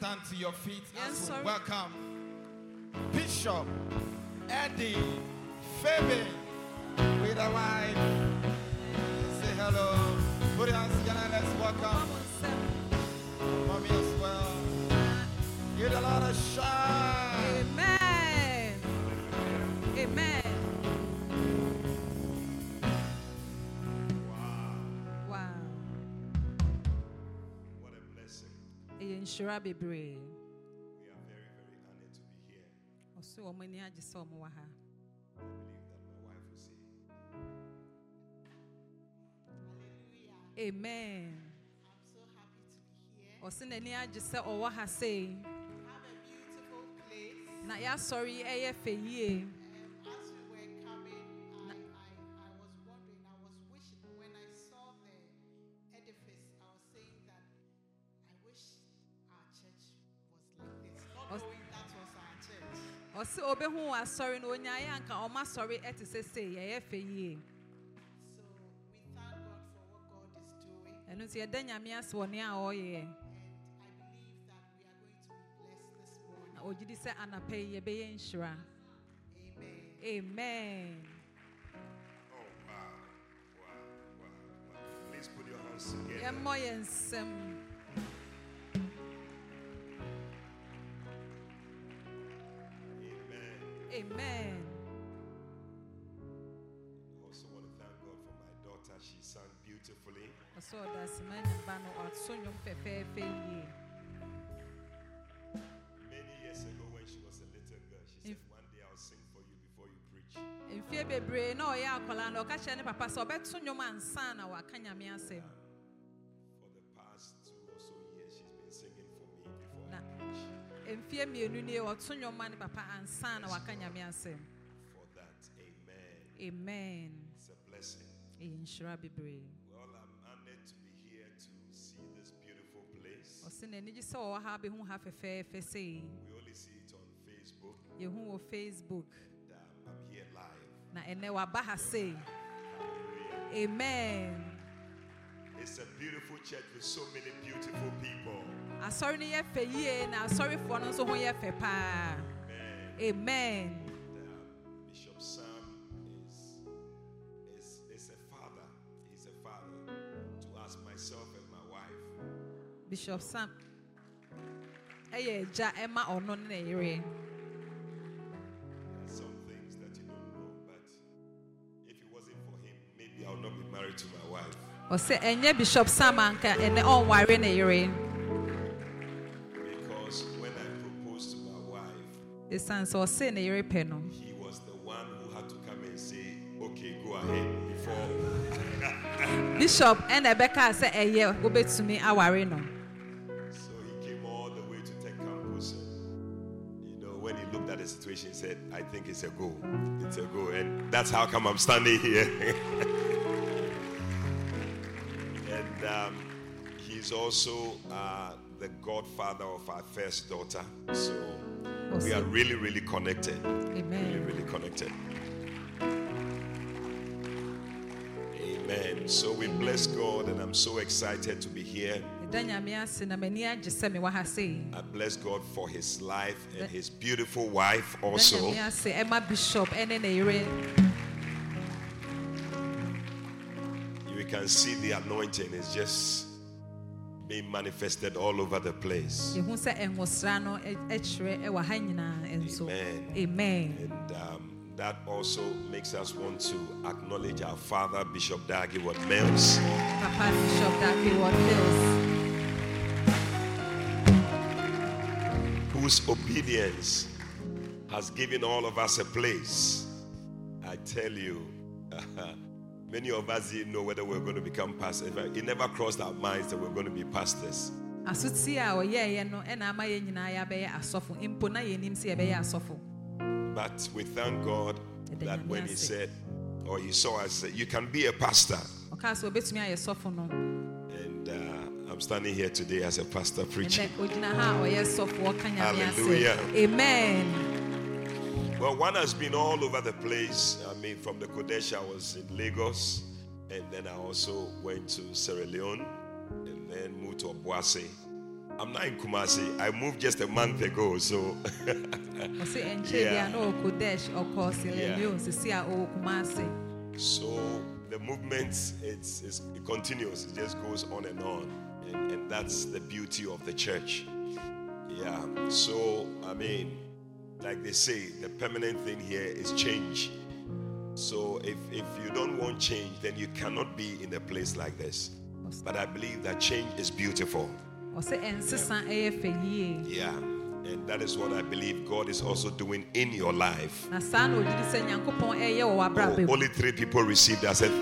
Stand to your feet and welcome Bishop Eddie Fabian with a wife. Say hello. Put your hands together and let's welcome Mommy as well. Give the Lord a shout. Amen. Amen. We are very, very honored to be here. I believe that my wife will say, Hallelujah. Amen. I'm so happy to be here. Have a beautiful place. As we were coming, I was wondering, I was wishing when I saw the edifice, I was saying that I wish. So I thank God for what God is doing. And I believe that we are going to be blessed this morning. Amen. Amen. Oh, wow. Wow. Please put your hands together. Amen. I also want to thank God for my daughter. She sang beautifully. Many years ago when she was a little girl, she said, one day I'll sing for you before you preach. For the past 2 or so years, she's been singing for me before I preach. For that, amen. Amen. It's a blessing. Well, I'm honored to be here to see this beautiful place. We only see it on Facebook. And I'm here live. Amen. It's a beautiful church with so many beautiful people. Amen. Bishop Sam is a father. He's a father to us, myself and my wife. Bishop Sam. Some things that you don't know, but if it wasn't for him, maybe I would not be married to my wife. Because when I proposed to my wife, he was the one who had to come and say, okay, go ahead before. Bishop and Rebecca said, go back to me. So he came all the way to Tech Campus. When he looked at the situation, he said, I think it's a go. It's a go. And that's how come I'm standing here. And he's also the godfather of our first daughter. So we are really, really connected. Amen. Really, really connected. Amen. So we bless God, and I'm so excited to be here. I bless God for his life and his beautiful wife also. Can see the anointing is just being manifested all over the place. Amen. Amen. And that also makes us want to acknowledge our father, Bishop Dag Heward-Mills. Papa Bishop Dag Heward-Mills, whose obedience has given all of us a place. I tell you. Many of us didn't know whether we were going to become pastors. It never crossed our minds that we were going to be pastors. But we thank God that when he said, or he saw us, you can be a pastor. And I'm standing here today as a pastor preaching. Hallelujah. Amen. Well, one has been all over the place. I mean, from the Kodesh, I was in Lagos. And then I also went to Sierra Leone. And then moved to Obuasi. I'm now in Kumasi. I moved just a month ago, so. So the movement, it continues. It just goes on and on. And that's the beauty of the church. Yeah. So, I mean, like they say, the permanent thing here is change. So if you don't want change, then you cannot be in a place like this. But I believe that change is beautiful. Yeah. And that is what I believe God is also doing in your life. Oh, only 3 people received that. Said,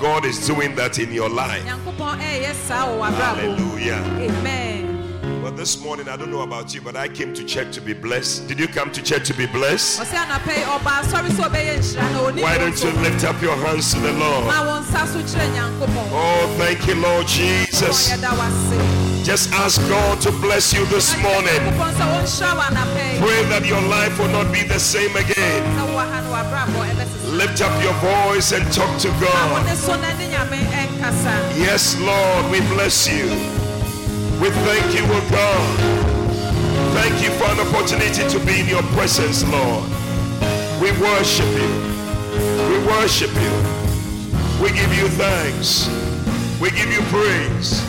God is doing that in your life. Hallelujah. Amen. Well, this morning, I don't know about you, but I came to church to be blessed. Did you come to church to be blessed? Why don't you lift up your hands to the Lord? Oh, thank you, Lord Jesus. Just ask God to bless you this morning. Pray that your life will not be the same again. Lift up your voice and talk to God. Yes, Lord, we bless you. We thank you, O God. Thank you for an opportunity to be in your presence, Lord. We worship you. We worship you. We give you thanks. We give you praise.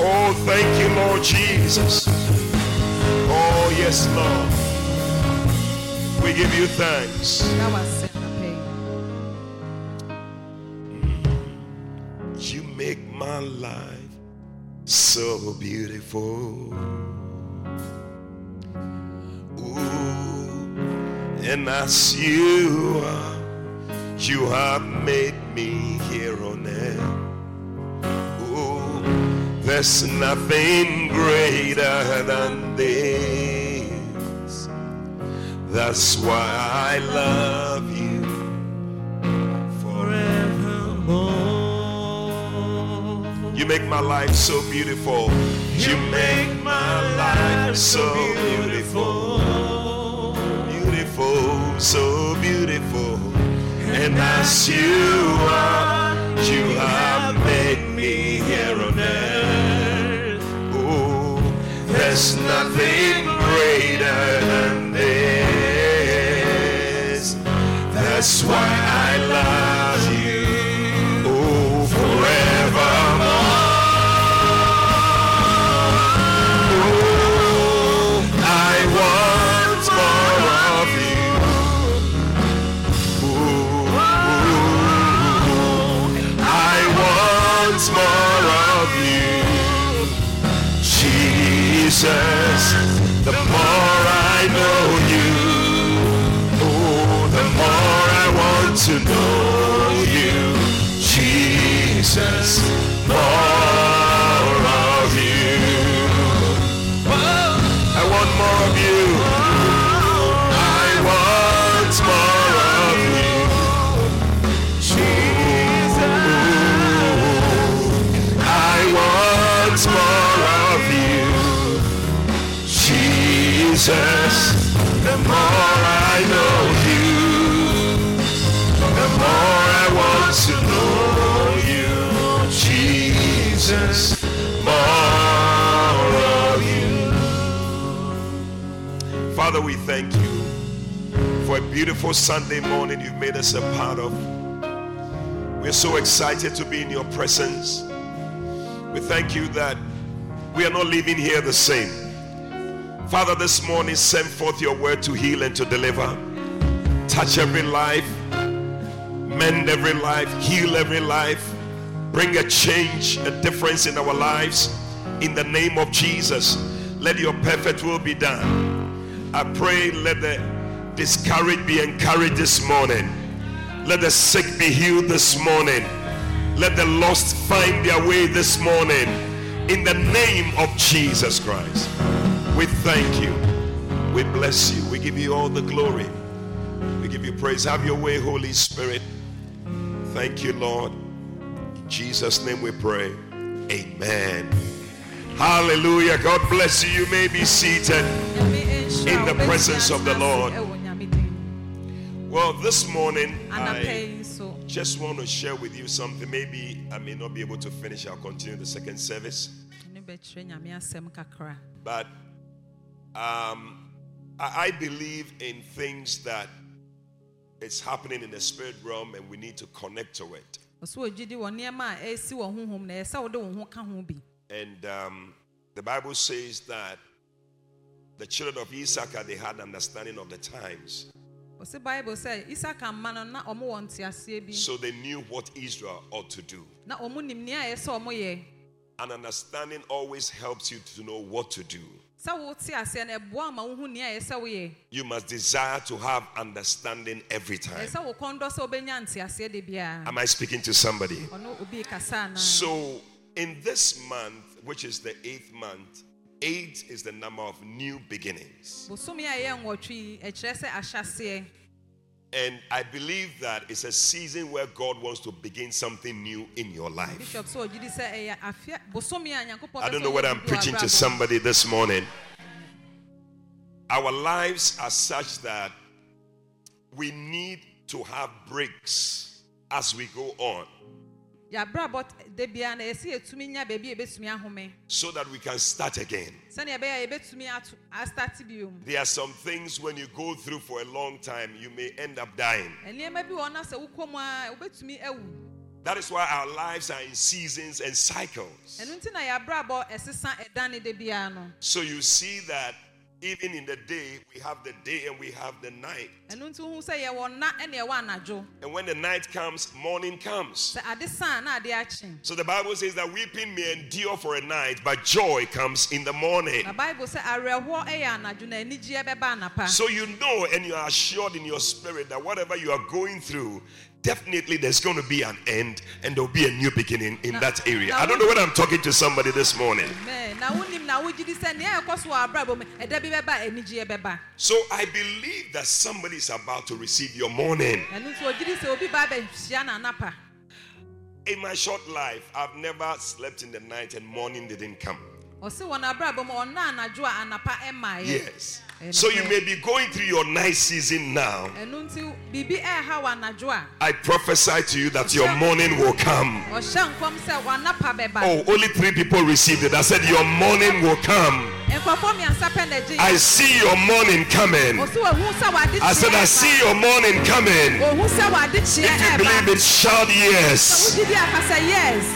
Oh, thank you, Lord Jesus. Oh, yes, Lord. We give you thanks. You make my life so beautiful. Ooh, and as you are, you have made me here on earth. There's nothing greater than this. That's why I love you forevermore. You make my life so beautiful. You make my life so beautiful. Beautiful, so beautiful. And as you are, you have made me here on earth. There's nothing greater than this. That's why I love you, oh, forevermore. Oh, I want more of you. Ooh, I want more of you, Jesus. The more I know you, oh, the more I want to know you, Jesus, more of you. I want more of you. I want more of you, Jesus. Oh, I want more of you, Jesus, the more I know you, the more I want to know you, Jesus, more of you. Father, we thank you for a beautiful Sunday morning you've made us a part of. We're so excited to be in your presence. We thank you that we are not leaving here the same. Father, this morning, send forth your word to heal and to deliver. Touch every life, mend every life, heal every life. Bring a change, a difference in our lives. In the name of Jesus, let your perfect will be done. I pray, let the discouraged be encouraged this morning. Let the sick be healed this morning. Let the lost find their way this morning. In the name of Jesus Christ. We thank you. We bless you. We give you all the glory. We give you praise. Have your way, Holy Spirit. Thank you, Lord. In Jesus' name we pray. Amen. Hallelujah. God bless you. You may be seated in the presence of the Lord. Well, this morning, I just want to share with you something. Maybe I may not be able to finish. I'll continue the second service. But I believe in things that it's happening in the spirit realm and we need to connect to it. And the Bible says that the children of Issachar, they had understanding of the times. So they knew what Israel ought to do. An understanding always helps you to know what to do. You must desire to have understanding every time. Am I speaking to somebody? So in this month, which is the 8th month, 8 is the number of new beginnings. And I believe that it's a season where God wants to begin something new in your life. I don't know what I'm preaching to somebody this morning. Our lives are such that we need to have breaks as we go on, so that we can start again. There are some things when you go through for a long time, you may end up dying. That is why our lives are in seasons and cycles. So you see that even in the day, we have the day and we have the night. And when the night comes, morning comes. So the Bible says that weeping may endure for a night, but joy comes in the morning. So you know and you are assured in your spirit that whatever you are going through, definitely there's going to be an end and there'll be a new beginning in that area. I don't know whether I'm talking to somebody this morning. So I believe that somebody is about to receive your morning. In my short life, I've never slept in the night and morning didn't come. Yes. So you may be going through your night season now. I prophesy to you that your morning will come. Oh, only 3 people received it. I said your morning will come. I see your morning coming. I said I see your morning coming. If you believe it, shout yes.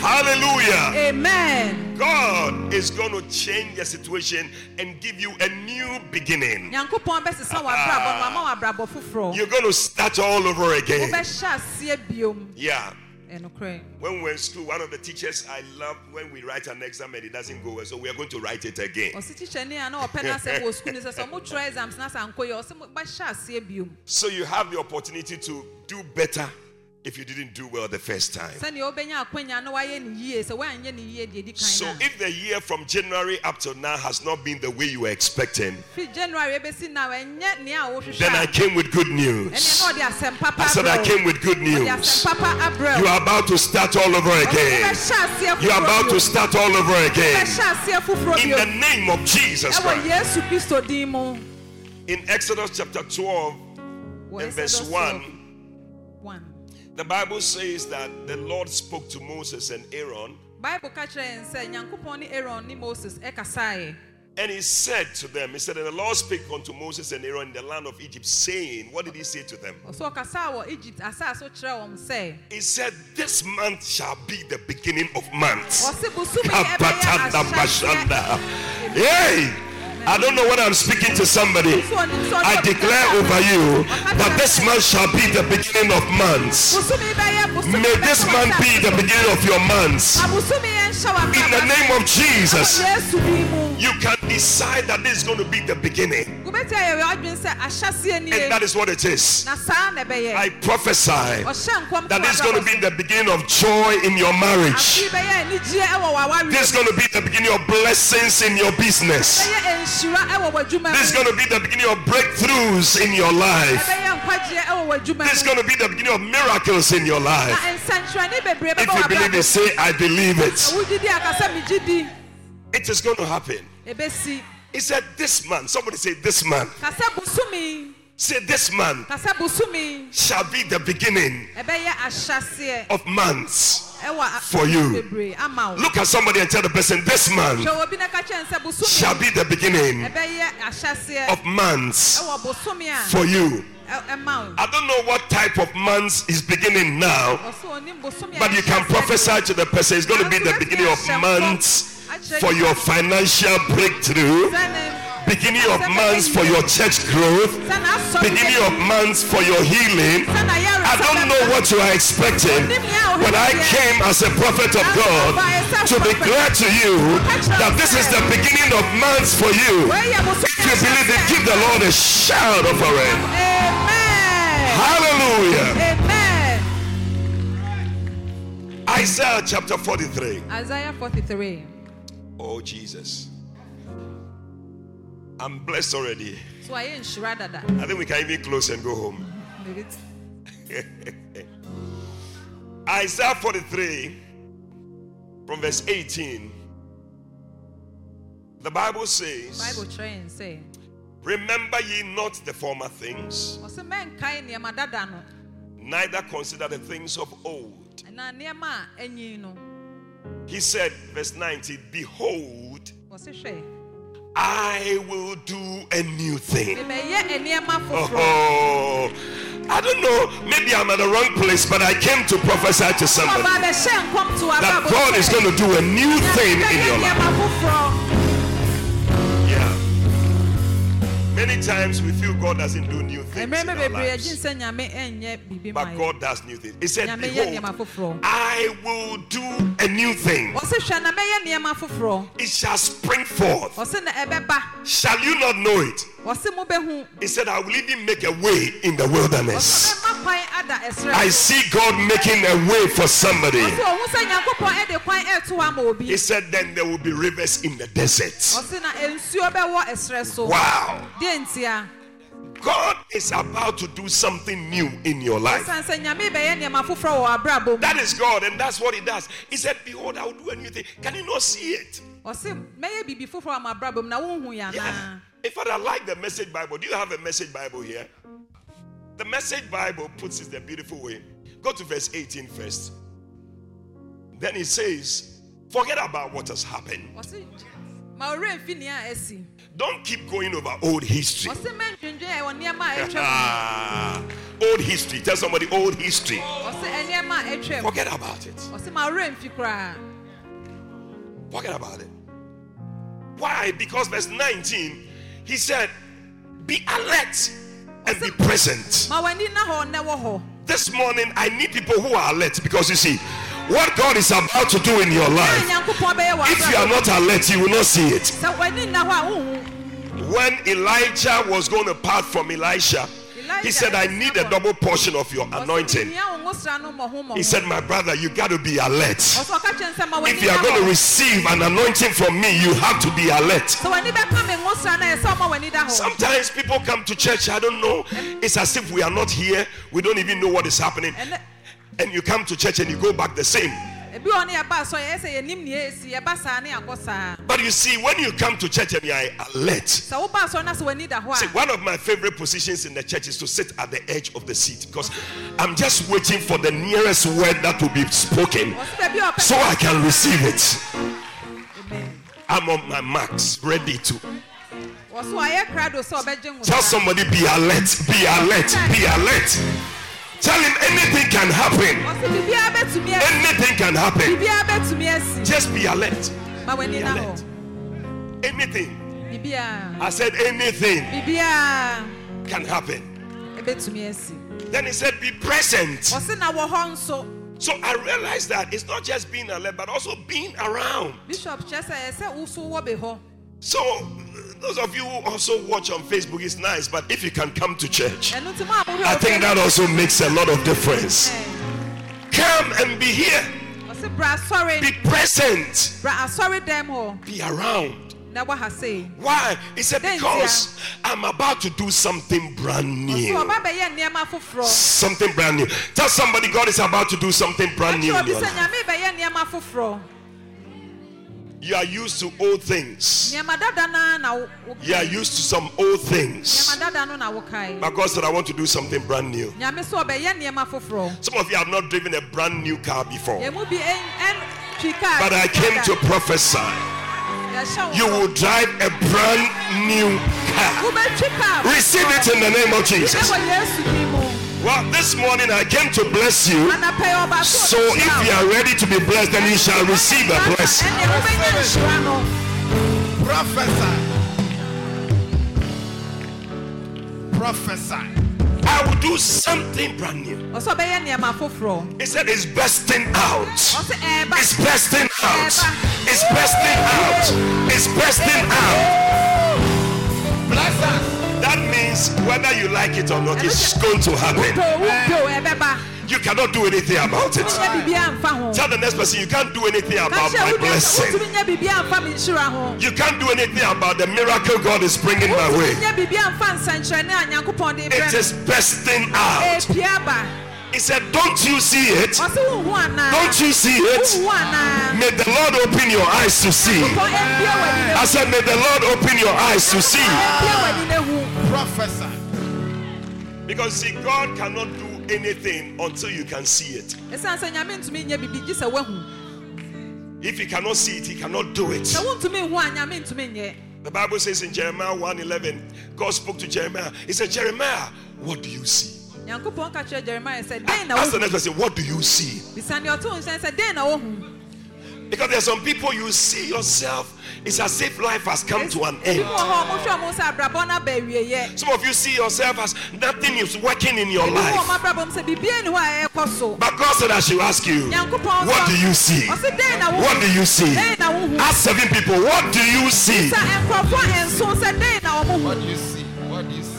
Hallelujah. Amen. God is going to change your situation and give you a new beginning. You're going to start all over again. Yeah. When we were in school, one of the teachers I loved, when we write an exam and it doesn't go well, so we are going to write it again. So you have the opportunity to do better if you didn't do well the first time. So if the year from January up to now has not been the way you were expecting, then I came with good news. I said I came with good news. You are about to start all over again. You are about to start all over again. In the name of Jesus Christ. In Exodus chapter 12 and verse 1, the Bible says that the Lord spoke to Moses and Aaron. And he said to them, he said, and the Lord spake unto Moses and Aaron in the land of Egypt, saying, what did he say to them? He said, this month shall be the beginning of months. Hey! I don't know what I'm speaking to somebody. I declare over you that this month shall be the beginning of months. May this month be the beginning of your months. In the name of Jesus, you can decide that this is going to be the beginning. And that is what it is. I prophesy that this is going to be the beginning of joy in your marriage. This is going to be the beginning of blessings in your business. This is going to be the beginning of breakthroughs in your life. This is going to be the beginning of miracles in your life. If you believe it, say, I believe it. It is going to happen. He said, this month. Somebody say, this month. Say, this month shall be the beginning of months. for you. Look at somebody and tell the person, this month shall be the beginning of months for you. I don't know what type of months is beginning now, but you can prophesy to the person it's going to be the beginning of months for your financial breakthrough, beginning of months for your church growth, beginning of months for your healing. I don't know what you are expecting, but I came as a prophet of God to declare to you that this is the beginning of months for you. If you believe it, give the Lord a shout of praise. Hallelujah. Amen. Isaiah chapter 43. Isaiah 43. Oh Jesus. I'm blessed already. So I think we can even close and go home. Isaiah 43 from verse 18. The Bible says, remember ye not the former things, neither consider the things of old. He said, verse 19, behold, I will do a new thing. Oh, I don't know, maybe I'm at the wrong place, but I came to prophesy to somebody that God is going to do a new thing in your life. Many times we feel God doesn't do new things in our lives, but God does new things. He said, behold, I will do a new thing. It shall spring forth. Shall you not know it? He said, I will even make a way in the wilderness. I see God making a way for somebody. He said, then there will be rivers in the desert. Wow. God is about to do something new in your life. That is God, and that's what He does. He said, behold, I will do a new thing. Can you not see it? Yeah. In fact, I like the Message Bible. Do you have a Message Bible here? The Message Bible puts it the beautiful way. Go to verse 18 first. Then it says, forget about what has happened. Don't keep going over old history. Old history. Tell somebody, old history. Forget about it. Forget about it. Why? Because verse 19, he said, be alert and be present. This morning, I need people who are alert, because you see, what God is about to do in your life, if you are not alert, you will not see it. When Elijah was going to part from Elisha, he said, I need a double portion of your anointing. He said, my brother, you got to be alert. If you are going to receive an anointing from me, you have to be alert. Sometimes people come to church, I don't know, it's as if we are not here, we don't even know what is happening. And you come to church and you go back the same. But you see, when you come to church and you are alert, see, one of my favorite positions in the church is to sit at the edge of the seat, because I'm just waiting for the nearest word that will be spoken so I can receive it. I'm on my marks, ready to. Tell somebody, be alert, be alert, be alert. Tell him anything can happen. Anything can happen. Just be alert. Be alert. Anything. I said anything can happen. Then he said, be present. So I realized that it's not just being alert, but also being around. So those of you who also watch on Facebook, it's nice, but if you can come to church, I think that also makes a lot of difference. Come and be here. Be present. Be around. Why? He said, because I'm about to do something brand new. Something brand new. Tell somebody, God is about to do something brand new in your life. You are used to old things. You are used to some old things. But God said, I want to do something brand new. Some of you have not driven a brand new car before. But I came to prophesy. You will drive a brand new car. Receive it in the name of Jesus. Well, this morning I came to bless you. So if you are ready to be blessed, then you shall receive a blessing. Prophesy. I will do something brand new. He said it's bursting out. It's bursting out. It's bursting out. It's bursting out. Bless us. That means whether you like it or not, it's going to happen. You cannot do anything about it. Tell the next person, you can't do anything about my blessing. You can't do anything about the miracle God is bringing my way. It is bursting out. He said, don't you see it? Don't you see it? May the Lord open your eyes to see. I said, may the Lord open your eyes to see. Prophesy. Because see, God cannot do anything until you can see it. If you cannot see it, he cannot do it. The Bible says in Jeremiah 1:11, God spoke to Jeremiah. He said, Jeremiah, what do you see? Ask the next person, what do you see? Because there are some people, you see yourself, it's as if life has come to an end. Some of you see yourself as nothing is working in your life. But God said I should ask you, what do you see? What do you see? Ask 7 people, what do you see? What do you see? What do you see? What do you see?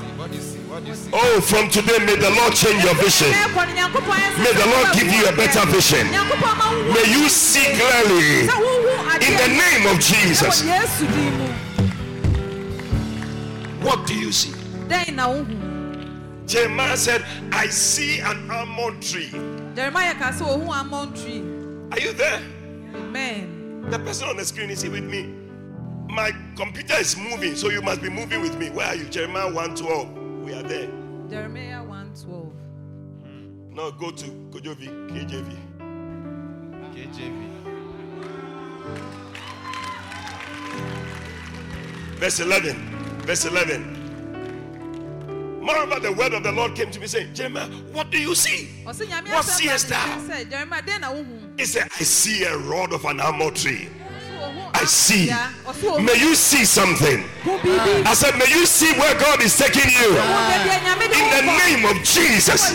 Oh, from today, may the Lord change your vision. May the Lord give you a better vision. May you see clearly in the name of Jesus. What do you see? Jeremiah said, I see an almond tree. Are you there? Amen. The person on the screen, is he with me? My computer is moving, so you must be moving with me. Where are you? Jeremiah 1:12. We are there. Jeremiah 1:12. Now go to KJV. Verse 11. Moreover, the word of the Lord came to me saying, Jeremiah, what do you see? What seest thou? He said, I see a rod of an almond tree. I see. May you see something. I said, may you see where God is taking you. In the name of Jesus.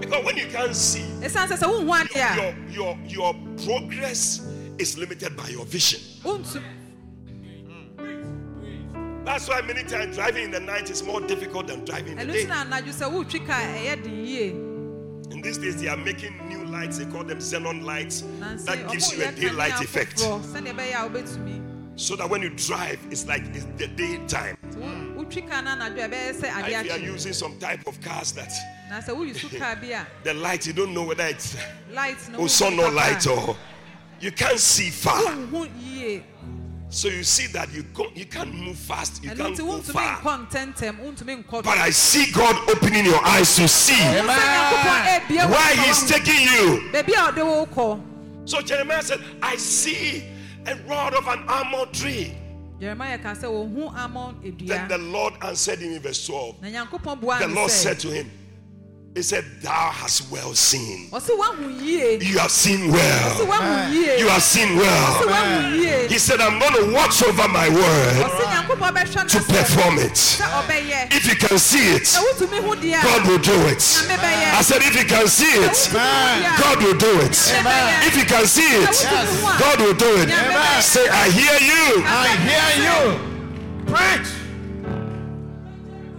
Because when you can't see, your progress is limited by your vision. That's why many times driving in the night is more difficult than driving in the day. In these days, they are making new lights. They call them xenon lights. That gives you a daylight effect. So that when you drive, it's like it's the daytime. If you are using some type of cars that the light, you don't know whether it's sun or light, or you can't see far. So you see that you can't move fast, you can't go far. But I see God opening your eyes to see where he's taking you. So Jeremiah said, I see a rod of an almond tree. Then the Lord answered him in verse 12. The Lord said to him, he said, thou hast well seen. You have seen well. You have seen well. He said, I'm going to watch over my word to perform it. If you can see it, God will do it. I said, if you can see it, God will do it. If you can see it, God will do it. Say, I hear you. I hear you.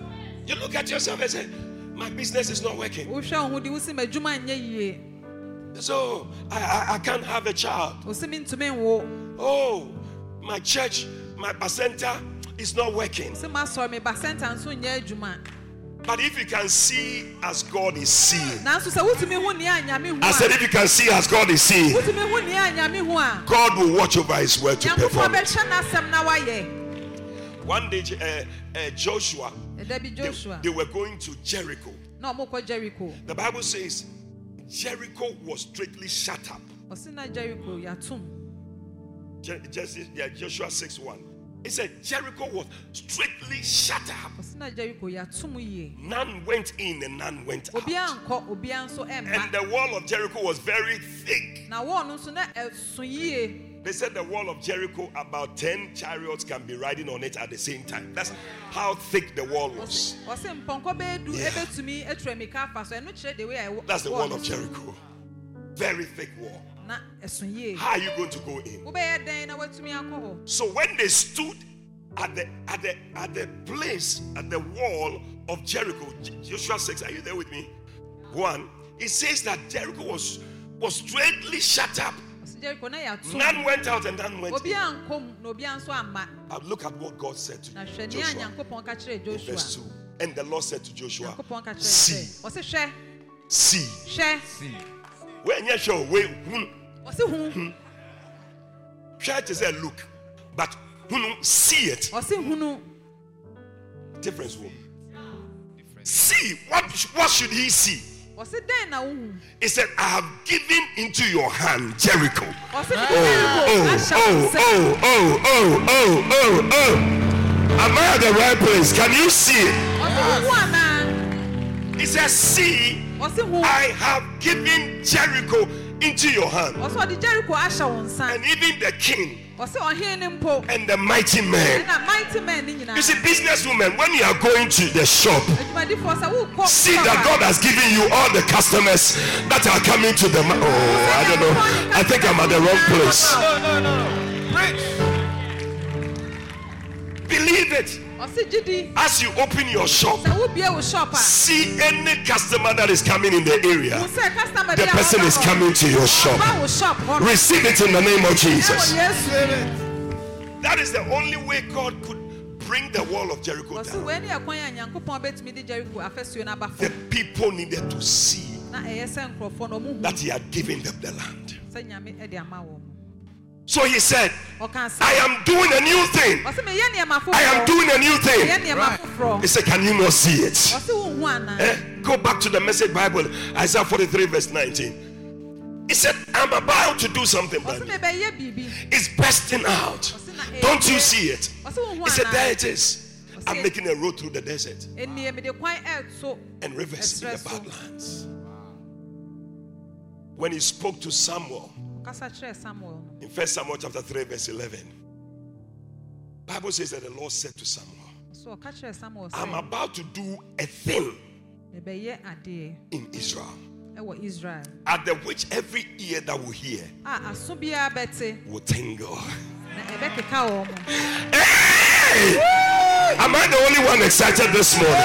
Preach. You look at yourself and say, my business is not working. So I can't have a child. Oh, my church, my placenta is not working. But if you can see as God is seeing, I said if you can see as God is seeing, God will watch over his word to perform it. One day Joshua, they were going to Jericho. The Bible says Jericho was strictly shut up. Joshua 6:1. It said Jericho was strictly shut up. None went in and none went out. And the wall of Jericho was very thick. They said the wall of Jericho, about 10 chariots can be riding on it at the same time. That's how thick the wall was. Yeah. That's the wall of Jericho. Very thick wall. How are you going to go in? So when they stood at the place at the wall of Jericho, Joshua 6, are you there with me? 1, it says that Jericho was straightly shut up. None went out and none went in. But look at what God said to Joshua in verse 2. And the Lord said to Joshua, see. See. When you show way, try to say look, but see it. Difference room. See what should he see? He said, I have given into your hand Jericho. Oh. Am I at the right place? Can you see it? He says, see, I have given Jericho into your hand, and even the king and the mighty man. You see, businesswoman, when you are going to the shop, see that God has given you all the customers that are coming to the I don't know. I think I'm at the wrong place. No. Believe it. As you open your shop, see any customer that is coming in the area, the person is coming to your shop. Receive it in the name of Jesus. That is the only way God could bring the wall of Jericho down. The people needed to see that he had given them the land. So he said, I am doing a new thing. Right. He said, can you not see it? Go back to the Message Bible, Isaiah 43 verse 19. He said, I'm about to do something. It's bursting out. Don't you see it? He said, there it is. I'm making a road through the desert and rivers in the badlands. When he spoke to Samuel, in 1 Samuel chapter 3 verse 11, the Bible says that the Lord said to Samuel, I'm about to do a thing in Israel, at the which every ear that will hear will tingle. Hey! Am I the only one excited this morning?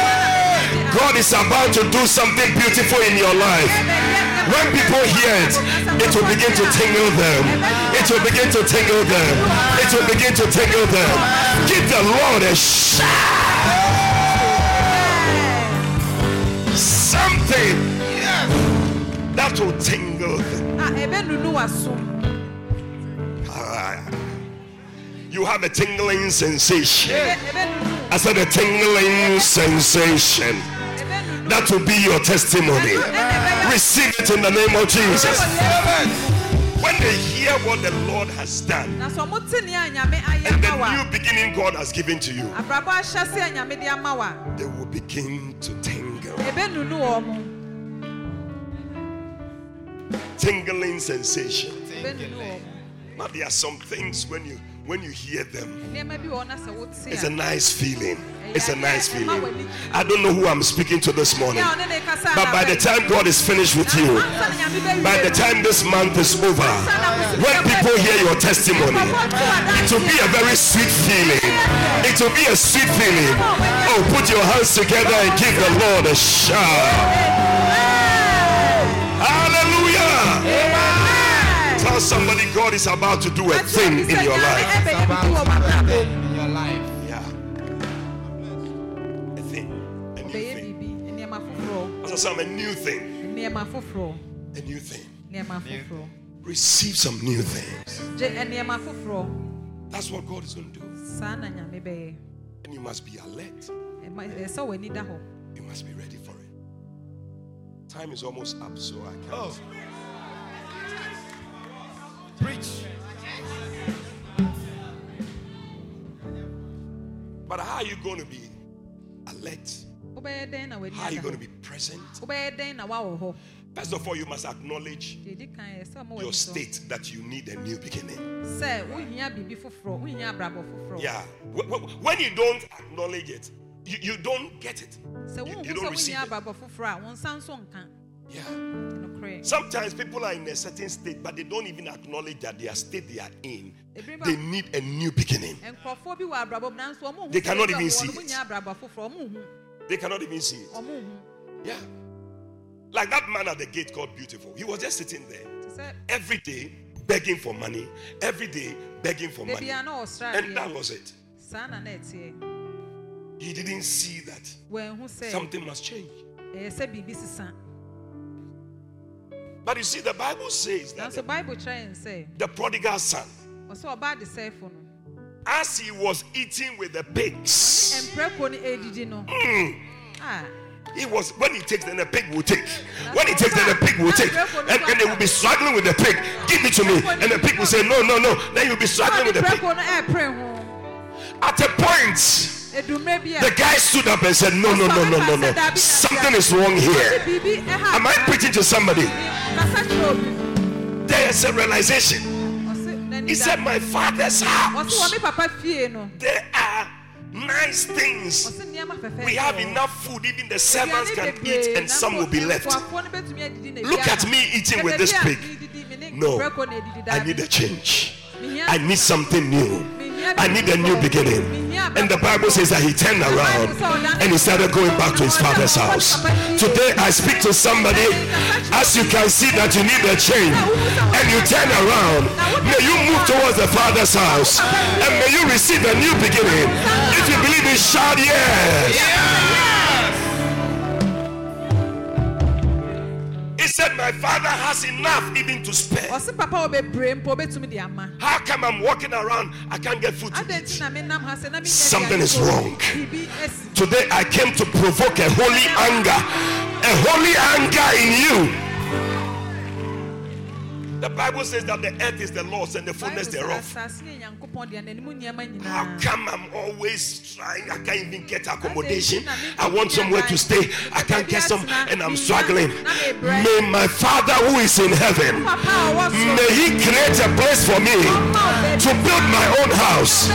God is about to do something beautiful in your life. When people hear it, it will begin to tingle them. It will begin to tingle them. It will begin to tingle them. Give the Lord a shout. Something that will tingle them. You have a tingling sensation. I said a tingling sensation. That will be your testimony. Receive it in the name of Jesus. When they hear what the Lord has done and the new beginning God has given to you, they will begin to tingle. Tingling sensation. But there are some things when you hear them, it's a nice feeling. It's a nice feeling. I don't know who I'm speaking to this morning, but by the time God is finished with you, by the time this month is over, when people hear your testimony, it will be a very sweet feeling. It will be a sweet feeling. Oh, put your hands together and give the Lord a shout. Hallelujah. Tell somebody God is about to do a thing in your life. Yeah. A thing. A new thing. Tell someone a new thing. A new thing. Receive some new things. That's what God is going to do. And you must be alert. You must be ready for it. Time is almost up, so I can't. Oh. Preach. But how are you going to be alert? How are you going to be present? First of all, you must acknowledge your state that you need a new beginning. Yeah. When you don't acknowledge it, you don't get it. You don't receive it. Yeah. Sometimes people are in a certain state, but they don't even acknowledge that their state they are in, they need a new beginning. They cannot even see it. They cannot even see it. Yeah. Like that man at the gate called Beautiful. He was just sitting there every day begging for money. Every day begging for money. And that was it. He didn't see that something must change. But you see, the Bible says that the prodigal son, as he was eating with the pigs, he was, when he takes, then the pig will take. When he takes, then the pig will take. And they will be struggling with the pig. Give it to me. And the pig will say, no, no, no. Then you'll be struggling with the pig. At a point, the guy stood up and said, no, no, no, no, no, no. Something is wrong here. Am I preaching to somebody? There is a realization. He said, my father's house, there are nice things. We have enough food. Even the servants can eat and some will be left. Look at me eating with this pig. No, I need a change. I need something new. I need a new beginning. And the Bible says that he turned around and he started going back to his father's house. Today I speak to somebody, as you can see that you need a change and you turn around, may you move towards the father's house and may you receive a new beginning. If you believe it, shout yes. He said, my father has enough even to spare. How come I'm walking around, I can't get food to eat? Something is wrong. Today I came to provoke a holy anger in you. The Bible says that the earth is the Lord's and the fullness thereof. How come I'm always trying? I can't even get accommodation. I want somewhere to stay. I can't get some, and I'm struggling. May my Father who is in heaven, may He create a place for me to build my own house.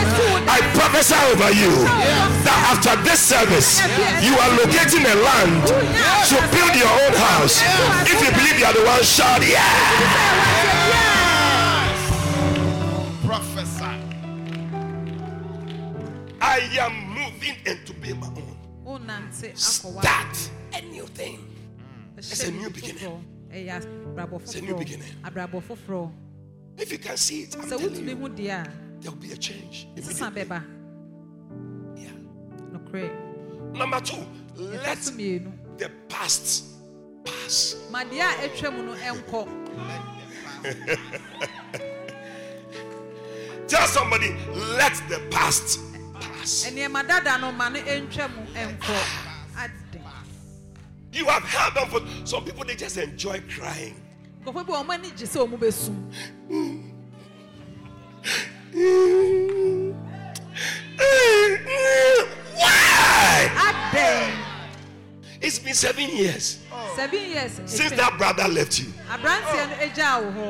I prophesy over you that after this service, you are locating a land to build your own house. If you believe you are the one, shout yeah! Prophesy. I am moving into being my own. Start a new thing. It's a new beginning. It's a new beginning. If you can see it, I'm telling you, there will be a change. Yeah. Number two, let the past pass. Tell somebody, let the past pass. You have held on for some people, they just enjoy crying. Why? It's been 7 years. Oh. 7 years since that brother left you. Oh.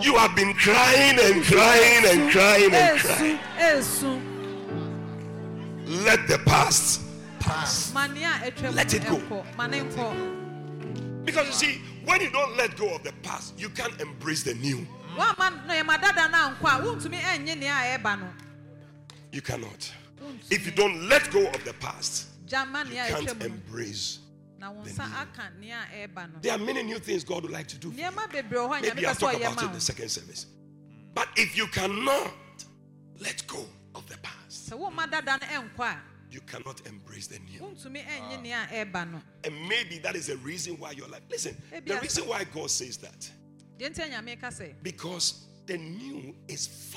You have been crying and crying and crying and crying. Let the past pass. Let it go. Because you see, when you don't let go of the past, you can't embrace the new. You cannot. If you don't let go of the past, you can't embrace. There are many new things God would like to do. Maybe I'll talk about it in the second service. But if you cannot let go of the past, you cannot embrace the new. And maybe that is the reason why your life. Listen, the reason why God says that, because the new is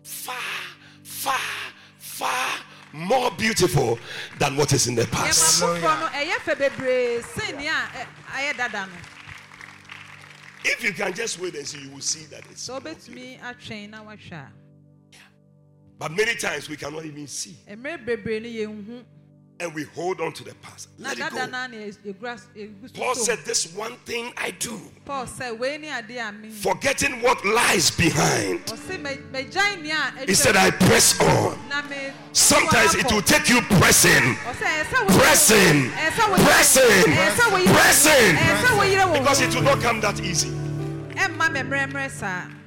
far more beautiful than what is in the past. If you can just wait and see, you will see that it's so beautiful. Yeah. But many times we cannot even see. And we hold on to the past. Let it go. Paul said, this one thing I do, forgetting what lies behind. He said, I press on. Sometimes it will take you pressing. Because it will not come that easy.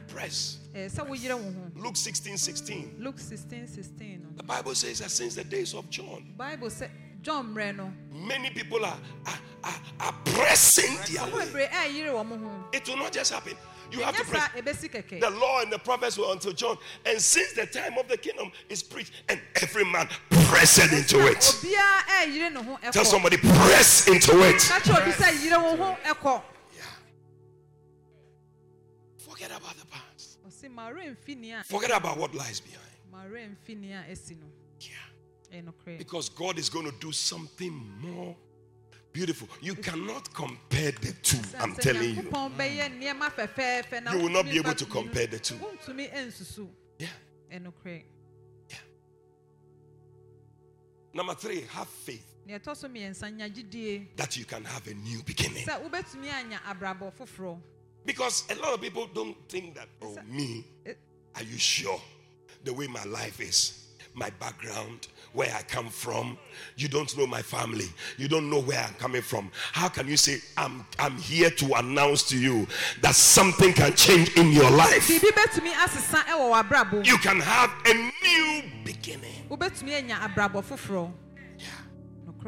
Press. Luke 16:16. The Bible says that since the days of John, Bible says John Reno, many people are pressing their way. It will not just happen. You have to press. The law and the prophets were until John, and since the time of the kingdom is preached, and every man pressed into it. Tell somebody, press into it. Yeah. Forget about the past. Forget about what lies behind. Yeah. Because God is going to do something more beautiful. You cannot compare the two. I'm telling you. You will not be able to compare the two. Yeah. Yeah. Number 3, have faith that you can have a new beginning. Because a lot of people don't think that, oh, me, are you sure? The way my life is, my background, where I come from, you don't know my family, you don't know where I'm coming from. How can you say, I'm here to announce to you that something can change in your life? You can have a new beginning.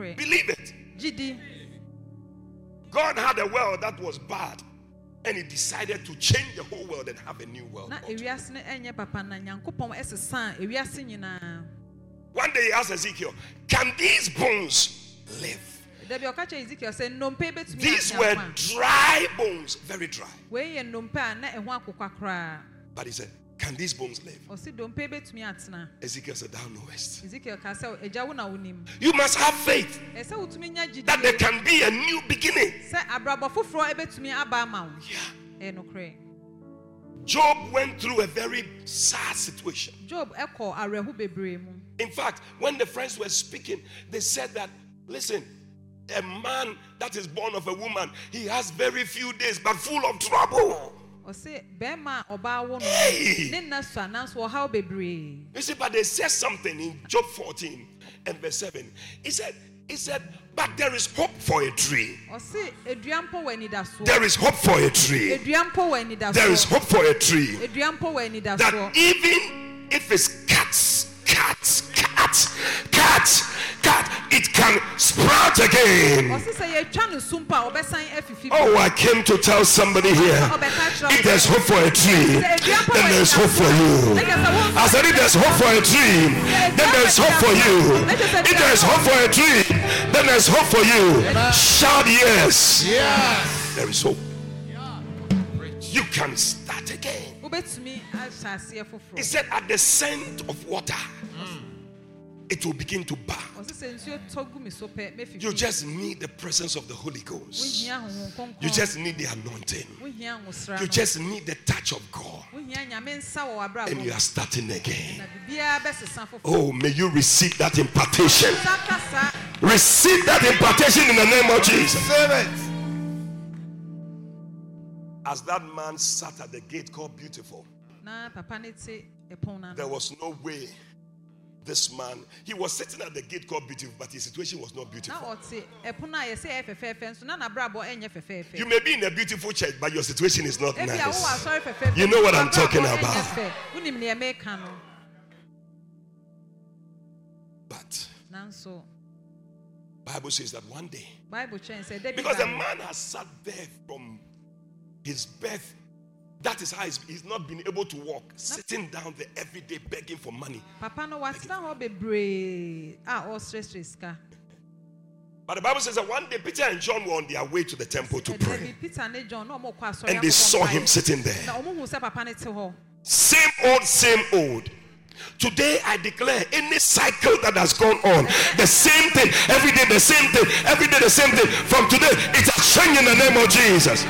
Yeah. Believe it. God had a world that was bad. And he decided to change the whole world and have a new world. One day he asked Ezekiel, can these bones live? These were dry bones, very dry. But he said, can these bones live? Ezekiel said, thou knowest. You must have faith that there can be a new beginning. Yeah. Job went through a very sad situation. In fact, when the friends were speaking, they said that, listen, a man that is born of a woman, he has very few days, but full of trouble. You see, but they said something in Job 14 and verse 7. He said, but there is hope for a tree. There is hope for a tree. There is hope for a tree. That even if it's cut, it can sprout again. Oh, I came to tell somebody here, if there's hope for a tree, then there's hope for you. I said, if there's hope for a tree, then there's hope for you. If there's hope for a tree, then there's hope for you. Shout yes. Yes. There is hope. You can start again. He said, at the scent of water, it will begin to burn. You just need the presence of the Holy Ghost. You just need the anointing. You just need the touch of God. And you are starting again. Oh, may you receive that impartation. Receive that impartation in the name of Jesus. As that man sat at the gate called Beautiful, there was no way. This man, he was sitting at the gate called Beautiful, but his situation was not beautiful. You may be in a beautiful church, but your situation is not nice. You know what I'm talking about. But the Bible says that one day, because the man has sat there from his birth That is how he's not been able to walk. Sitting down there every day begging for money. Papa no what's that. But the Bible says that one day Peter and John were on their way to the temple to pray. And they saw him sitting there. Same old, same old. Today I declare any cycle that has gone on, the same thing, every day the same thing, every day the same thing. From today, it's a change in the name of Jesus.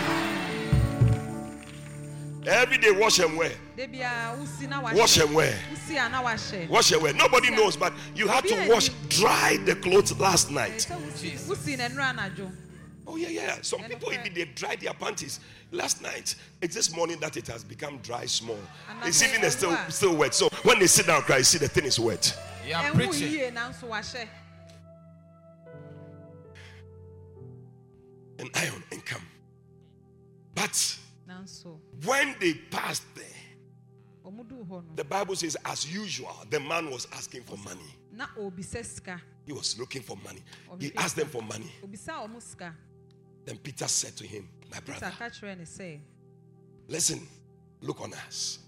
Every day wash and wear. Wash and wear. Wash and wear. Nobody knows, but you had to wash, dry the clothes last night. Oh yeah, yeah. Some people even they dry their panties last night. It's this morning that it has become dry, small. It's even still wet. So when they sit down, cry, you see the thing is wet. Yeah, preaching. An iron and come. But when they passed there, the Bible says, as usual, the man was asking for money. He was looking for money. He asked them for money. Then Peter said to him, my brother, listen, look on us.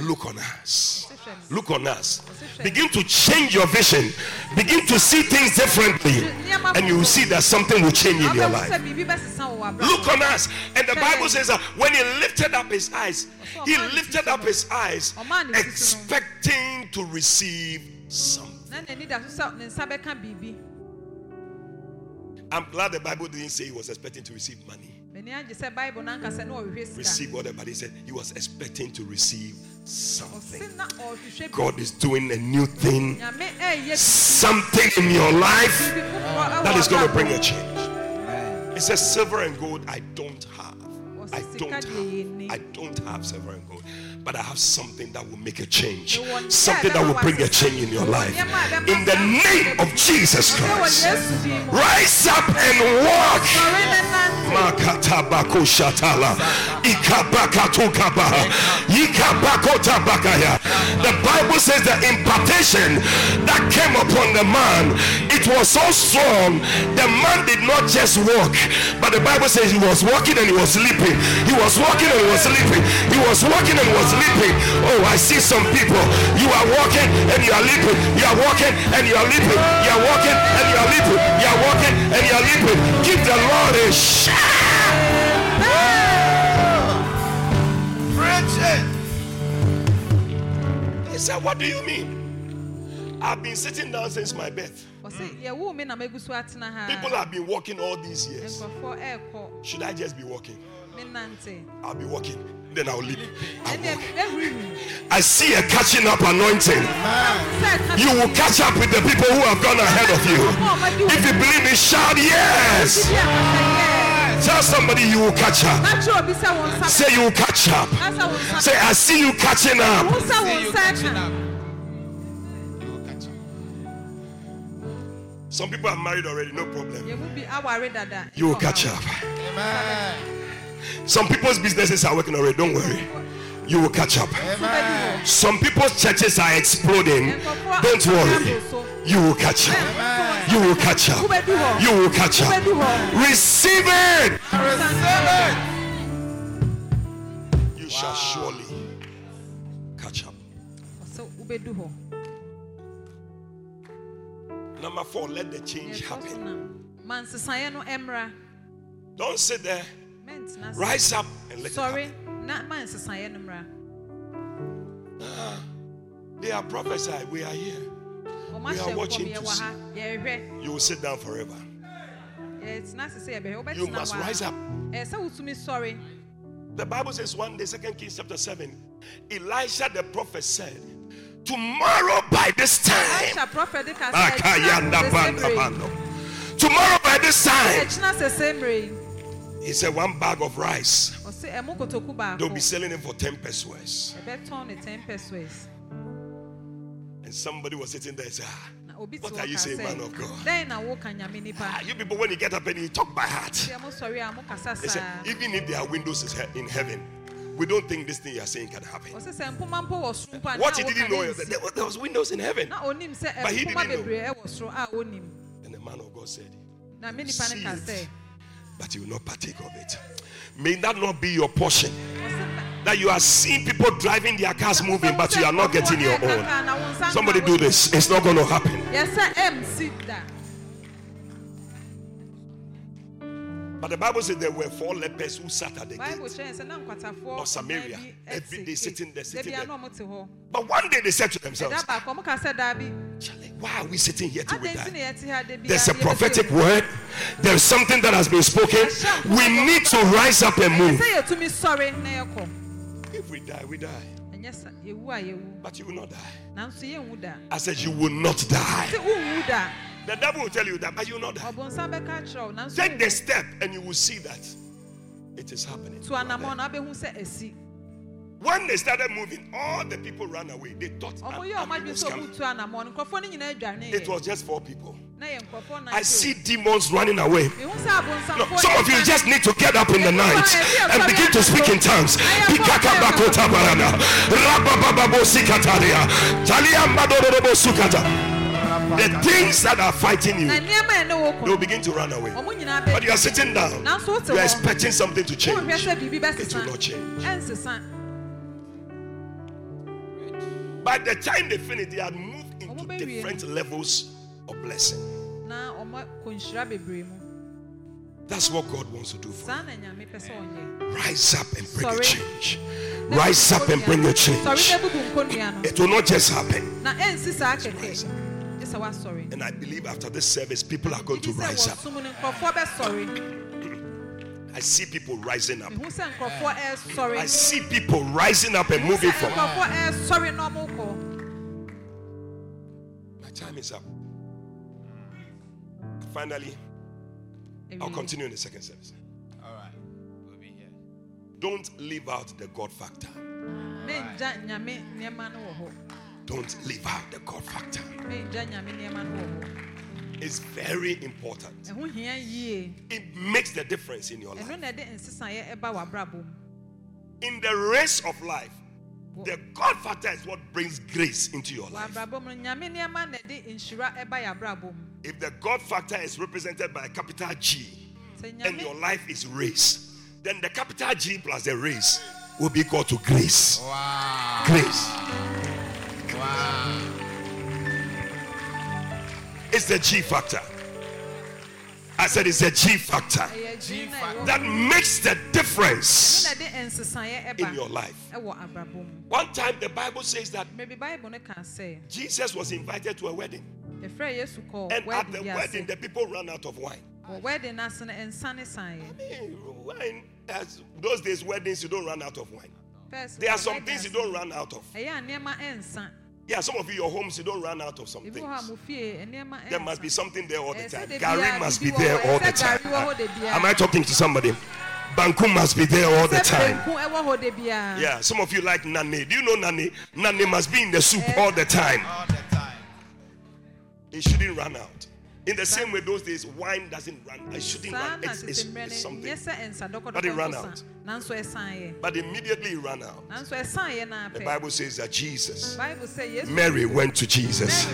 Look on us. Look on us. Begin to change your vision. Begin to see things differently. And you will see that something will change in your life. Look on us. And the Bible says that when he lifted up his eyes, expecting to receive something. I'm glad the Bible didn't say he was expecting to receive money. Receive whatever, but he said he was expecting to receive something. God is doing a new thing, something in your life that is going to bring a change. It says, silver and gold I don't have. I don't have silver and gold, but I have something that will make a change. Something that will bring a change in your life. In the name of Jesus Christ, rise up and walk. The Bible says the impartation that came upon the man, it was so strong, the man did not just walk, but the Bible says he was walking and he was leaping. He was walking and he was leaping. He was walking and he was leaping. Oh, I see some people. You are walking and you are leaping. You are walking and you are leaping. You are walking and you are leaping. You are walking and you are leaping. Give the Lord a shout. He said, what do you mean? I've been sitting down since my birth. People have been walking all these years. Should I just be walking? I'll be walking, then I'll leave. I see a catching up anointing. You will catch up with the people who have gone ahead of you. If you believe me, shout yes. Tell somebody you will catch up. Say you will catch up. Say I see you catching up. Some people are married already, no problem. You will catch up. Amen. Some people's businesses are working already, don't worry. You will catch up. Amen. Some people's churches are exploding. Don't worry. You will catch up. You will catch up. You will catch up. Receive it. You shall surely catch up. Number 4, let the change happen. Don't sit there. Rise up and let it happen. They are prophesied. We are here. We are watching to see. You will sit down forever. You must rise up. The Bible says one day, 2 Kings chapter 7, Elisha the prophet said, tomorrow by this time, tomorrow by this time, he said one bag of rice, they'll be selling it for 10 pesos. And somebody was sitting there and said, what are you saying, man of God? You people, when you get up and you talk by heart. They said, even if their windows is in heaven, we don't think this thing you are saying can happen. What he didn't know is that there was windows in heaven. But he didn't know. And the man of God said, but you will not partake of it. May that not be your portion. that you are seeing people driving their cars moving, but you are not getting your own. Somebody do this. It's not going to happen. Yes, I am. Sit down. But the Bible says there were four lepers who sat at the gate of Samaria. Every day sitting there. But one day they said to themselves, why are we sitting here till we die? There's a prophetic word. There's something that has been spoken. We need to rise up and move. If we die, we die. But you will not die. I said you will not die. The devil will tell you that, but you know that. Take the step and you will see that it is happening. When they started moving, all the people ran away. They thought it was just four people. I see demons running away. No, some of you just need to get up in the night and begin to speak in tongues. The things that are fighting you, they will begin to run away. But you are sitting down. You are expecting something to change. It will not change. By the time they finish, they had moved into different levels of blessing. That's what God wants to do for you. Rise up and bring a change. Rise up and bring a change. It will not just happen. Rise up. And I believe after this service, people are going to rise up. I see people rising up. I see people rising up and moving forward. My time is up. Finally, I'll continue in the second service. All right. We'll be here. Don't leave out the God factor. Don't leave out the God factor. It's very important. It makes the difference in your life. In the race of life, the God factor is what brings grace into your life. If the God factor is represented by a capital G and your life is race, then the capital G plus the race will be equal to grace. Wow. Grace. Wow. It's the G factor. I said it's the G factor. G factor that makes the difference in your life. One time the Bible says that Jesus was invited to a wedding. And at the wedding, the people ran out of wine. Wine, as those days, weddings, you don't run out of wine. There are some things you don't run out of. Yeah, some of you, your homes, you don't run out of some things. There must be something there all the time. Gary must be there all the time. Am I talking to somebody? Banku must be there all the time. Yeah, some of you like nani. Do you know nani? Nani must be in the soup all the time. It shouldn't run out. In the same way, those days, wine doesn't run. It shouldn't run. It's something. But it ran out. But immediately it ran out. The Bible says that Jesus, Mary went to Jesus.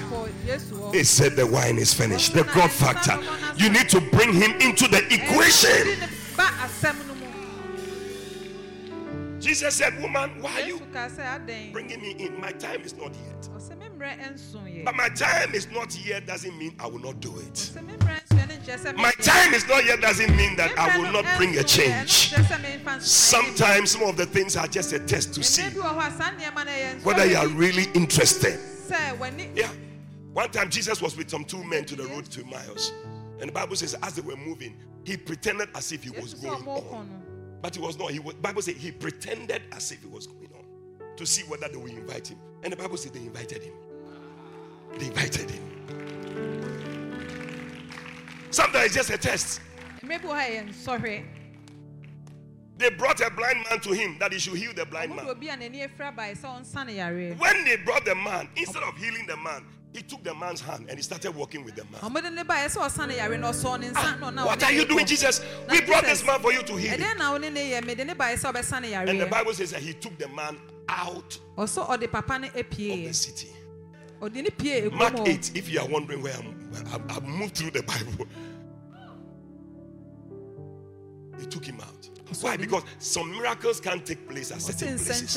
He said the wine is finished. The God factor. You need to bring him into the equation. Jesus said, woman, why are you bringing me in? My time is not yet. But my time is not here doesn't mean I will not do it. My time is not here doesn't mean that I will not bring a change. Sometimes some of the things are just a test to see whether you are really interested. Yeah. One time Jesus was with some two men to the road to Emmaus. And the Bible says as they were moving, he pretended as if he was going on. But he was not. The Bible says he pretended as if he was going on to see whether they will invite him. And the Bible says they invited him. They invited him. Sometimes it's just a test. They brought a blind man to him that he should heal the blind man. When they brought the man, instead of healing the man, he took the man's hand and he started walking with the man. What are you doing, Jesus? We brought this man for you to heal him. And the Bible says that he took the man out of the city. Mark 8, if you are wondering where I've moved through the Bible. They took him out. Why? Because some miracles can't take place at certain places.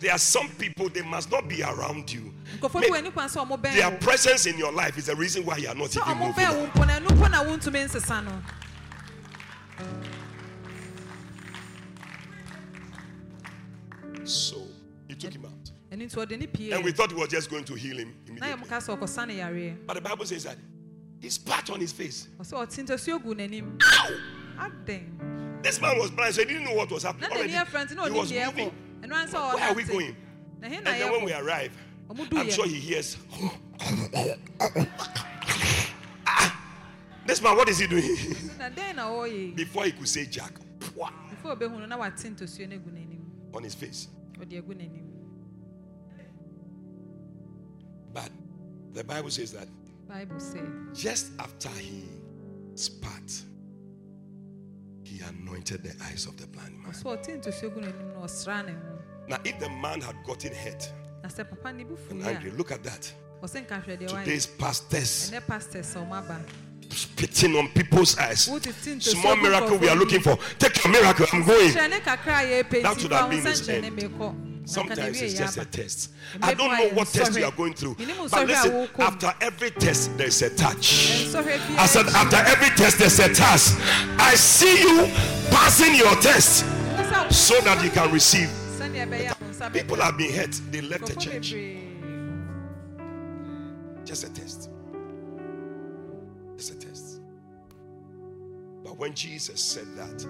There are some people, they must not be around you. Maybe their presence in your life is the reason why you are not even moving. So, he took him out. And we thought he was just going to heal him immediately. But the Bible says that he spat on his face. Ow! This man was blind, so he didn't know what was happening. Already, he was moving. Where are we going? And then when we arrive, I'm sure he hears. This man, what is he doing? Before he could say Jack. On his face. But the Bible says that just after he spat, he anointed the eyes of the blind man. Now, if the man had gotten hurt and angry, look at that. Today's pastors spitting on people's eyes. Small miracle we are looking for. Take a miracle, I'm going. That should have been his end. Sometimes it's just a test. I don't know what test you are going through. But listen, after every test, there's a touch. I said, after every test, there's a touch. I see you passing your test so that you can receive. People have been hurt. They left the church. Just a test. Just a test. But when Jesus said that,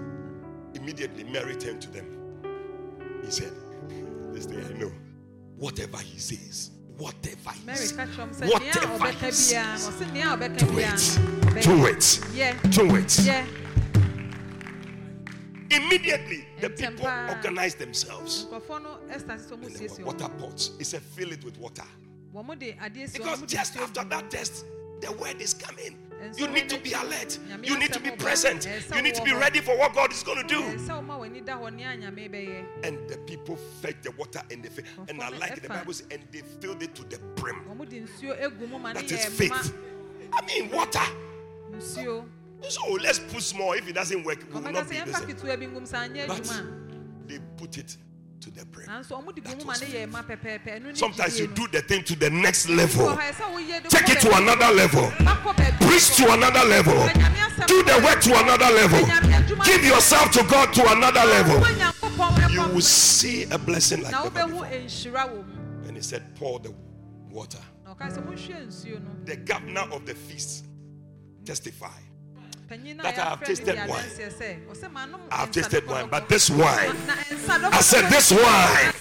immediately Mary turned to them. He said, this day I know, whatever he says, whatever he says, whatever he says, do it. Immediately, the people organized themselves. Water pots. He said, fill it with water. Because just after that test, the word is coming. You need to be alert. You need to be present. You need to be ready for what God is going to do. And the people fetched the water and they filled. And I like the Bible says, and they filled it to the brim. That is faith. I mean, water. So let's put more. If it doesn't work, we will not be the same. But they put it to the brain. Sometimes you do the thing to the next level. Take it to another level. Preach to another level. Do the work to another level. Give yourself to God to another level. You will see a blessing like never before. And he said, pour the water. The governor of the feast testified that I have tasted wine. I have tasted wine, but this wine, I said this wine,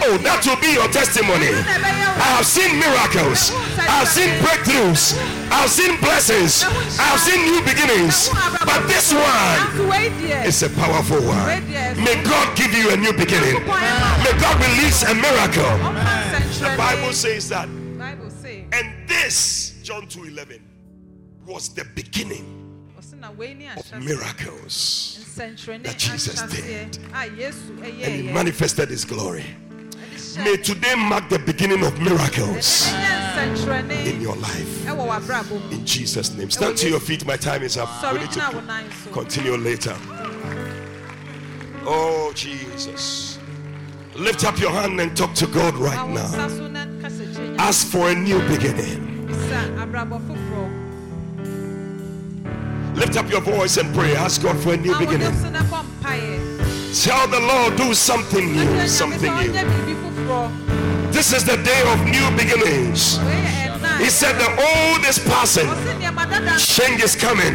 oh, that will be your testimony. I have seen miracles. I have seen breakthroughs. I have seen blessings. I have seen new beginnings. But this wine is a powerful wine. May God give you a new beginning. May God release a miracle. The Bible says that. And this, John 2:11, was the beginning of miracles that Jesus did, and he manifested his glory. May today mark the beginning of miracles in your life, in Jesus' name. Stand to your feet, my time is up. We need to continue later. Oh Jesus, lift up your hand and talk to God right now. Ask for a new beginning. Lift up your voice and pray. Ask God for a new beginning. Tell the Lord, do something new, something new. This is the day of new beginnings. He said the old is passing. Change is coming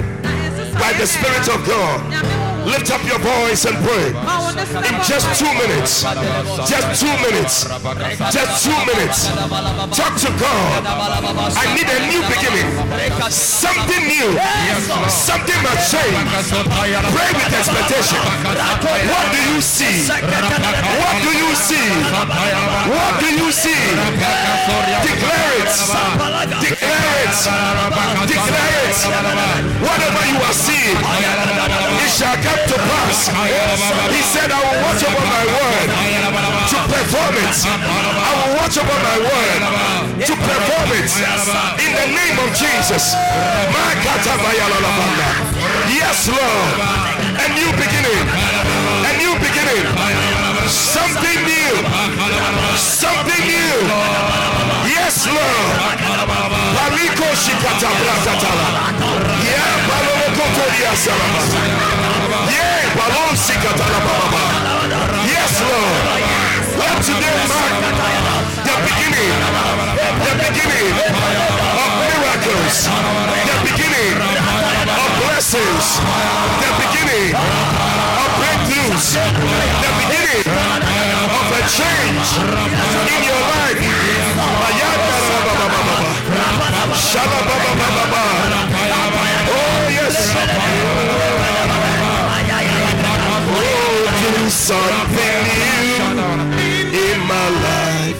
by the Spirit of God. Lift up your voice and pray. In just two minutes. Talk to God. I need a new beginning. Something new. Something must change. Pray with expectation. What do you see? Declare it. Whatever you are seeing, it shall come to pass. He said, I will watch over my word to perform it. I will watch over my word to perform it. In the name of Jesus. Yes, Lord. A new beginning. A new beginning. Something new. Something new. Yes, Lord. Yes, Lord. Let today mark the beginning. The beginning of miracles. The beginning of blessings. The beginning of breakthroughs. The beginning of a change in your life. Oh, yes. Oh, do something new in my life.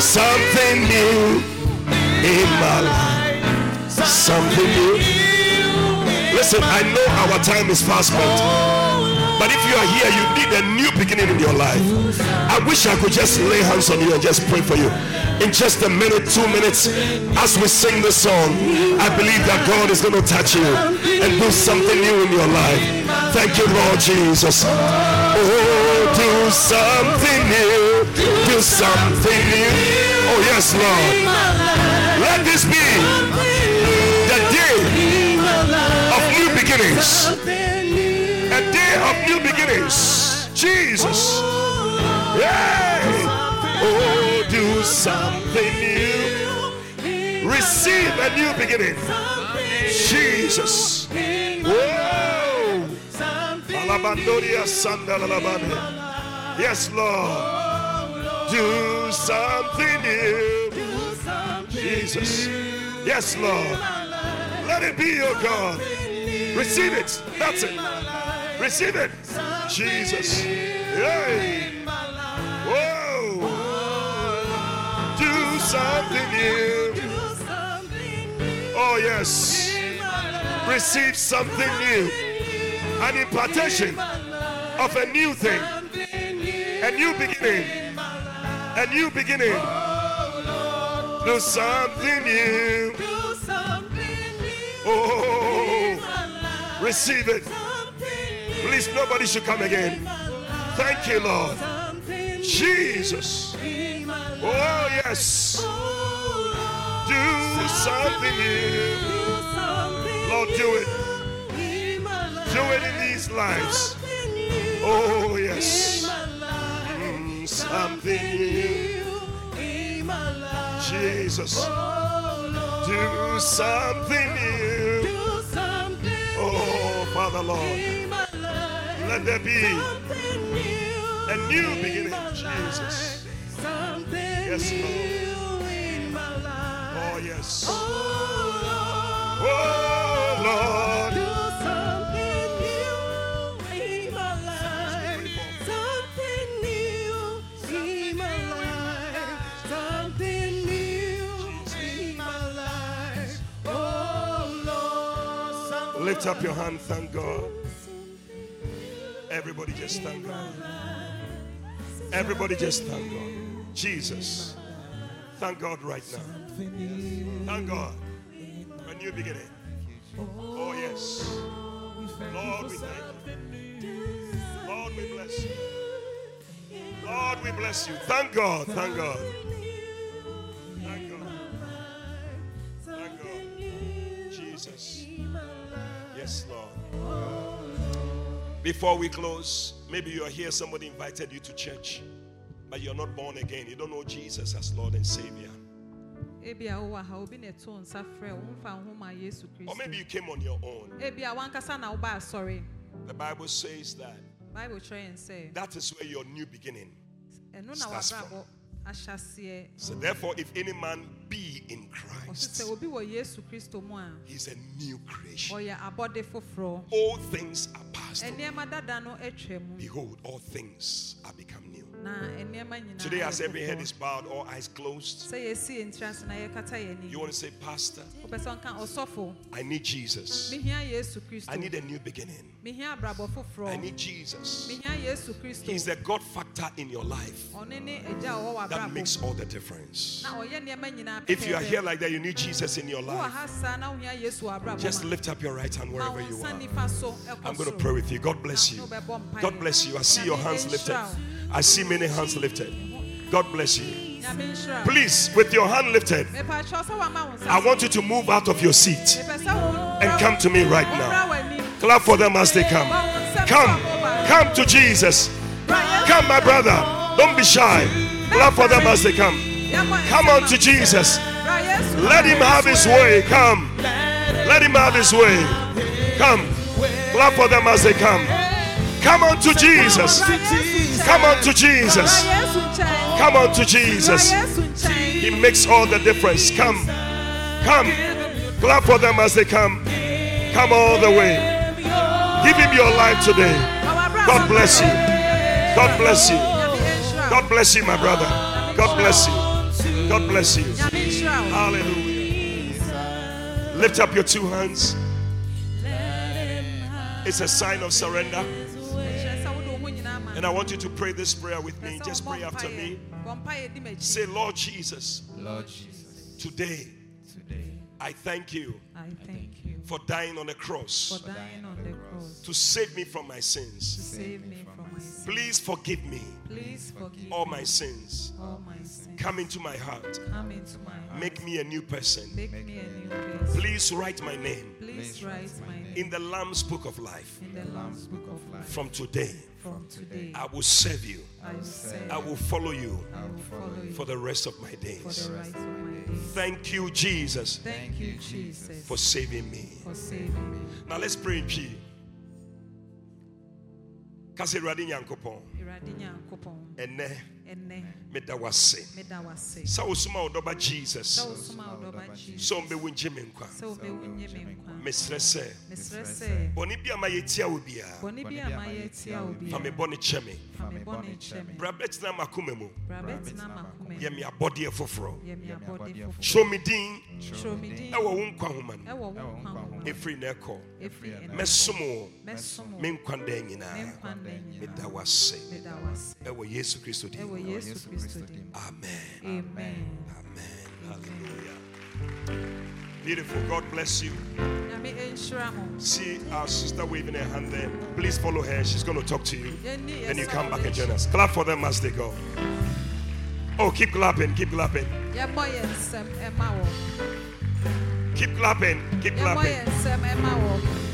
Something new in my life. Something new. Listen, I know our time is fast spent. But if you are here, you need a new beginning in your life. I wish I could just lay hands on you and just pray for you. In just a minute, 2 minutes, as we sing this song, I believe that God is going to touch you and do something new in your life. Thank you, Lord Jesus. Oh, do something new. Do something new. Oh, yes, Lord. Let this be the day of new beginnings. A day of new beginnings. Jesus. Yeah. Oh, do something new. Receive a new beginning. Jesus. Whoa. Yes, Lord. Do something new. Jesus. Yes, Lord. Let it be, your God. Receive it. That's it. Receive it, something Jesus. Hey. Whoa. Oh, do something new. Do something new. Oh, yes. Receive something new. An impartation of a new thing. A new beginning. A new beginning. Oh, Lord, do something new. Do something new. Oh, receive it. Please, nobody should come again. Thank you, Lord. Jesus. Oh, yes. Do something new. Lord, do it. Do it in these lives. Oh, yes. Something new. Jesus. Do something new. Oh, Father, Lord. Let there be a new beginning, Jesus. Yes, Lord. Oh, yes. Oh, Lord. Do something new in my life. Something new in my life. Something new in my life. Oh, Lord. Lift up your hand, thank God. Everybody just thank God. Everybody just thank God. Jesus. Thank God right now. Thank God. A new beginning. Oh, yes. Lord, we thank you. Lord, we bless you. Lord, we bless you. Thank God. Thank God. Thank God. Thank God. Jesus. Yes, Lord. Before we close, maybe you are here, somebody invited you to church, but you're not born again. You don't know Jesus as Lord and Savior. Or maybe you came on your own. The Bible says that is where your new beginning starts from. So therefore, if any man be in Christ, he's a new creation. All things are passed away. Behold, all things are become new. Today, as every head is bowed, all eyes closed, you want to say, Pastor, I need Jesus. I need a new beginning. I need Jesus. He's the God factor in your life that makes all the difference. If you are here like that, you need Jesus in your life, just lift up your right hand wherever you are. I'm going to pray with you. God bless you. God bless you. I see your hands lifted. I see many hands lifted. God bless you. Please, with your hand lifted, I want you to move out of your seat and come to me right now. Clap for them as they come. Come to Jesus. Come, my brother. Don't be shy. Clap for them as they come. Come on to Jesus. Let him have his way. Come. Let him have his way. Come. Clap for them as they come. Come on to Jesus. Come on to Jesus. Come on to Jesus. He makes all the difference. Come. Come. Clap for them as they come. Come all the way. Give him your life today. God bless you. God bless you. God bless you, my brother. God bless you. God bless you. Hallelujah. Lift up your two hands. It's a sign of surrender. And I want you to pray this prayer with me. Just pray after me. Say, Lord Jesus, today I thank you for dying on the cross to save me from my sins. Please forgive me all my sins. Come into my heart. Make me a new person. Please write my name in the Lamb's Book of Life. From today, I will serve you. I will follow you for the rest of my days. Thank you, Jesus, for saving me. Now let's pray in peace. Kase radin yankopon. Enne. Medawase. Sa osuma odoba Jesus. So mbe wunje menkwa. Mesrese. Boni bia mayetia obia. Fame boni cheme. Brabet na makumemu. Ye me abodi efoforo. Show me din. Ewo wunkwa homan. Every neko. Mesumo. Menkwanda nyina. Medawase. Ewo Yesu Kristo di. Amen. Amen. Amen. Hallelujah. Beautiful. God bless you. See our sister waving her hand there. Please follow her. She's going to talk to you. Then you come back and join us. Clap for them as they go. Oh, keep clapping. Keep clapping. Keep clapping. Keep clapping.